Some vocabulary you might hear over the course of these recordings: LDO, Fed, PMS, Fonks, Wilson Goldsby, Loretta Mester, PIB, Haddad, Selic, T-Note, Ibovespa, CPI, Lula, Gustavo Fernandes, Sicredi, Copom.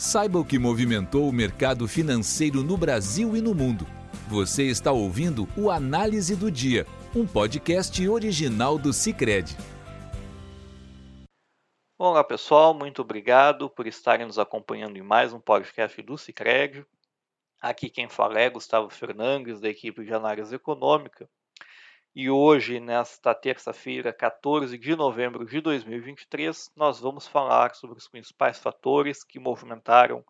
Saiba o que movimentou o mercado financeiro no Brasil e no mundo. Você está ouvindo o Análise do Dia, um podcast original do Sicredi. Olá pessoal, muito obrigado por estarem nos acompanhando em mais um podcast do Sicredi. Aqui quem fala é Gustavo Fernandes, da equipe de análise econômica. E hoje, nesta terça-feira, 14 de novembro de 2023, nós vamos falar sobre os principais fatores que movimentaram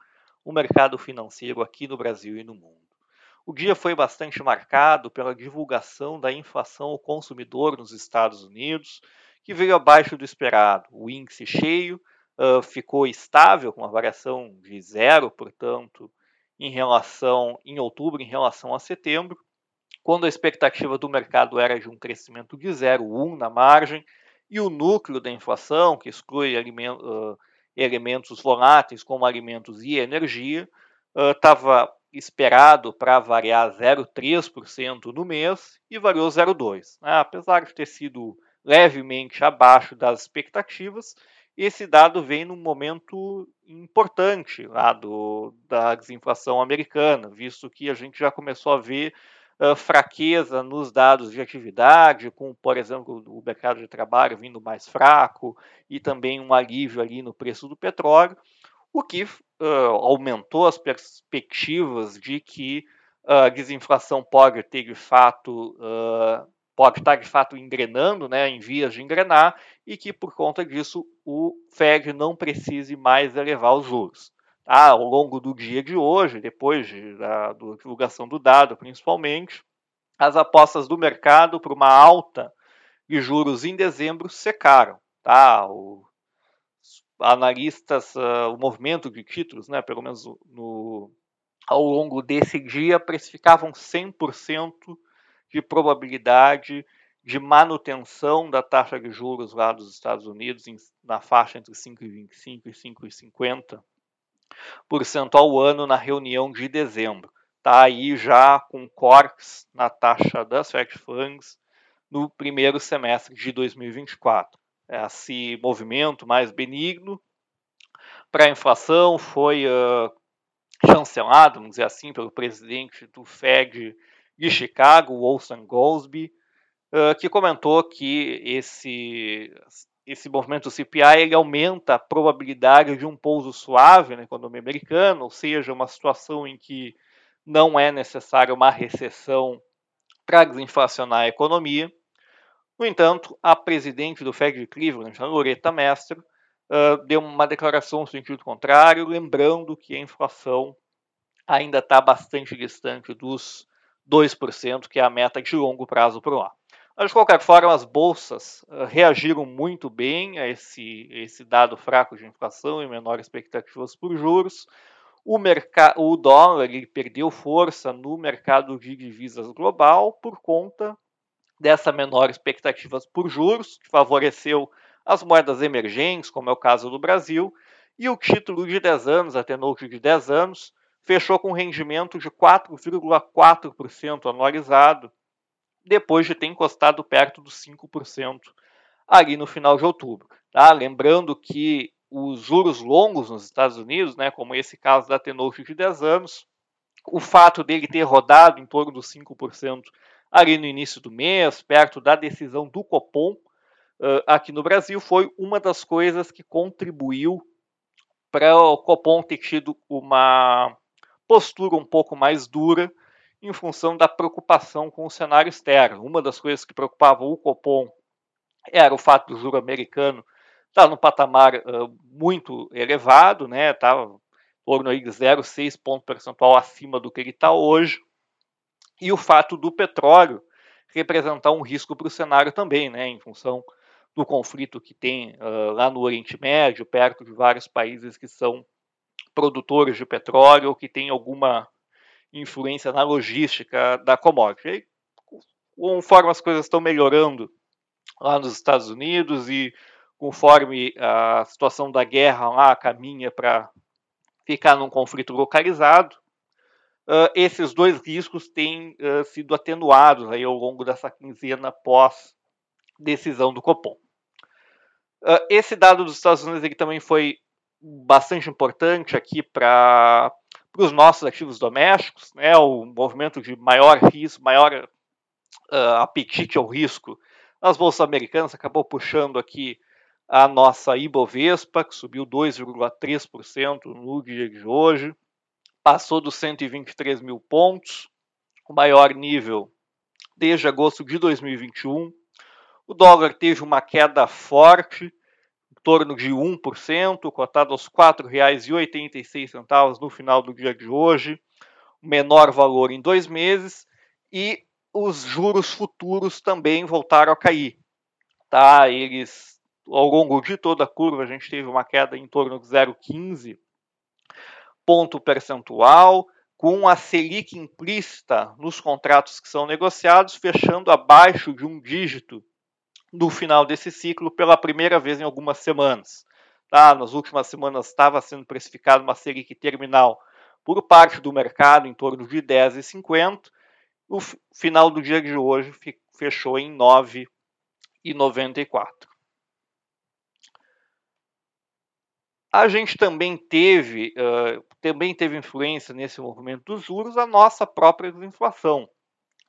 o mercado financeiro aqui no Brasil e no mundo. O dia foi bastante marcado pela divulgação da inflação ao consumidor nos Estados Unidos, que veio abaixo do esperado. O índice cheio ficou estável, com uma variação de 0, portanto, em outubro, em relação a setembro, quando a expectativa do mercado era de um crescimento de 0,1 na margem, e o núcleo da inflação, que exclui elementos voláteis como alimentos e energia, estava esperado para variar 0,3% no mês e variou 0,2%. Apesar de ter sido levemente abaixo das expectativas, esse dado vem num momento importante lá da desinflação americana, visto que a gente já começou a ver fraqueza nos dados de atividade, com, por exemplo, o mercado de trabalho vindo mais fraco e também um alívio ali no preço do petróleo, o que aumentou as perspectivas de que a desinflação pode estar de fato engrenando, em vias de engrenar, e que por conta disso o Fed não precise mais elevar os juros. Ao longo do dia de hoje, depois da divulgação do dado principalmente, as apostas do mercado para uma alta de juros em dezembro secaram. Os analistas, o movimento de títulos, pelo menos ao longo desse dia, precificavam 100% de probabilidade de manutenção da taxa de juros lá dos Estados Unidos na faixa entre 5,25% e 5,50% ao ano na reunião de dezembro. Aí já com cortes na taxa das Fed Funds no primeiro semestre de 2024. Esse movimento mais benigno para a inflação foi chancelado, vamos dizer assim, pelo presidente do Fed de Chicago, Wilson Goldsby, que comentou que esse movimento do CPI ele aumenta a probabilidade de um pouso suave na economia americana, ou seja, uma situação em que não é necessária uma recessão para desinflacionar a economia. No entanto, a presidente do Fed de Cleveland, a Loretta Mester, deu uma declaração no sentido contrário, lembrando que a inflação ainda está bastante distante dos 2%, que é a meta de longo prazo para lá. Mas, de qualquer forma, as bolsas reagiram muito bem a esse dado fraco de inflação e menor expectativas por juros. O dólar ele perdeu força no mercado de divisas global por conta dessa menor expectativas por juros, que favoreceu as moedas emergentes, como é o caso do Brasil, e o título de 10 anos, a T-Note de 10 anos, fechou com rendimento de 4,4% anualizado, depois de ter encostado perto dos 5% ali no final de outubro. Lembrando que os juros longos nos Estados Unidos, como esse caso da T-Note de 10 anos, o fato dele ter rodado em torno dos 5% ali no início do mês, perto da decisão do Copom aqui no Brasil, foi uma das coisas que contribuiu para o Copom ter tido uma postura um pouco mais dura em função da preocupação com o cenário externo. Uma das coisas que preocupava o Copom era o fato do juro americano estar num patamar muito elevado, estava em torno de 0,6 ponto percentual acima do que ele está hoje, e o fato do petróleo representar um risco para o cenário também, em função do conflito que tem lá no Oriente Médio, perto de vários países que são produtores de petróleo ou que têm alguma influência na logística da commodity. E, conforme as coisas estão melhorando lá nos Estados Unidos e conforme a situação da guerra lá caminha para ficar num conflito localizado, esses dois riscos têm sido atenuados ao longo dessa quinzena pós-decisão do Copom. Esse dado dos Estados Unidos ele também foi bastante importante aqui para os nossos ativos domésticos, né? O movimento de maior risco, maior apetite ao risco nas bolsas americanas acabou puxando aqui a nossa Ibovespa, que subiu 2,3% no dia de hoje, passou dos 123 mil pontos, o maior nível desde agosto de 2021. O dólar teve uma queda forte, em torno de 1%, cotado aos R$ 4,86 no final do dia de hoje, o menor valor em 2 meses, e os juros futuros também voltaram a cair. Tá? Eles, ao longo de toda a curva, a gente teve uma queda em torno de 0,15 ponto percentual, com a Selic implícita nos contratos que são negociados, fechando abaixo de 1 dígito no final desse ciclo pela primeira vez em algumas semanas. Tá? Nas últimas semanas estava sendo precificada uma Selic terminal por parte do mercado em torno de 10,50. O final do dia de hoje fechou em 9,94. A gente também teve influência nesse movimento dos juros a nossa própria desinflação.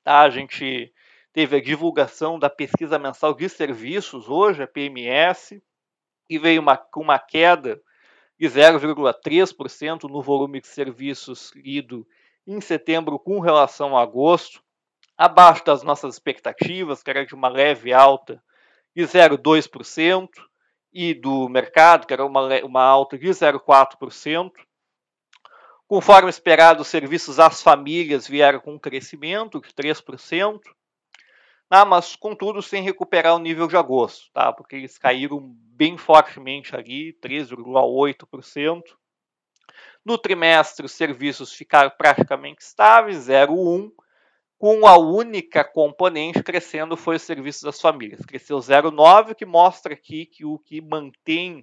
Tá? A gente teve a divulgação da pesquisa mensal de serviços hoje, a PMS, e veio com uma queda de 0,3% no volume de serviços lido em setembro com relação a agosto, abaixo das nossas expectativas, que era de uma leve alta de 0,2%, e do mercado, que era uma alta de 0,4%. Conforme esperado, os serviços às famílias vieram com um crescimento de 3%, mas, contudo, sem recuperar o nível de agosto, tá? Porque eles caíram bem fortemente ali, 3,8%. No trimestre, os serviços ficaram praticamente estáveis, 0,1%, com a única componente crescendo foi os serviços das famílias. Cresceu 0,9%, que mostra aqui que o que mantém,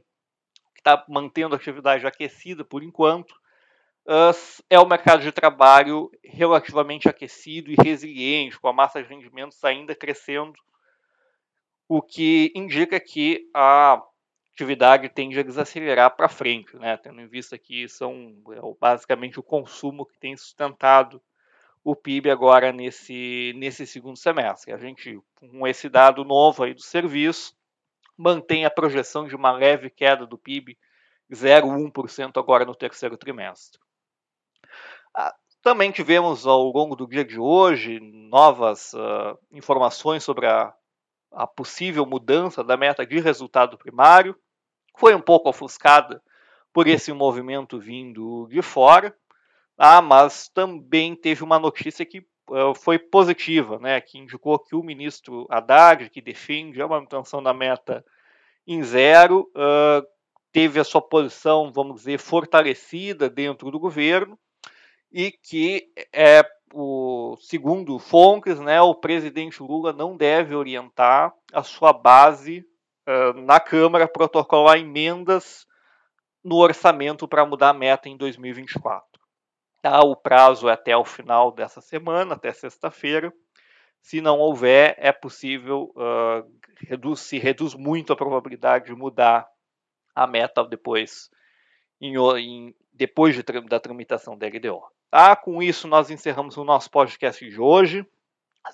que está mantendo a atividade aquecida por enquanto, é o mercado de trabalho relativamente aquecido e resiliente, com a massa de rendimentos ainda crescendo, o que indica que a atividade tende a desacelerar para frente, né? Tendo em vista que basicamente o consumo que tem sustentado o PIB agora nesse segundo semestre. A gente, com esse dado novo aí do serviço, mantém a projeção de uma leve queda do PIB, 0,1% agora no terceiro trimestre. Também tivemos, ao longo do dia de hoje, novas informações sobre a possível mudança da meta de resultado primário. Foi um pouco ofuscada por esse movimento vindo de fora, mas também teve uma notícia que foi positiva, né, que indicou que o ministro Haddad, que defende a manutenção da meta em 0, teve a sua posição, vamos dizer, fortalecida dentro do governo, e que, segundo o Fonks, né, o presidente Lula não deve orientar a sua base na Câmara a protocolar emendas no orçamento para mudar a meta em 2024. Tá? O prazo é até o final dessa semana, até sexta-feira. Se não houver, é possível, se reduz muito a probabilidade de mudar a meta depois, depois da tramitação da LDO. Tá? Com isso, nós encerramos o nosso podcast de hoje.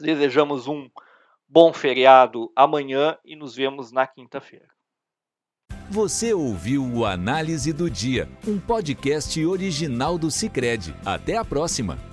Desejamos um bom feriado amanhã e nos vemos na quinta-feira. Você ouviu o Análise do Dia, um podcast original do Sicredi. Até a próxima!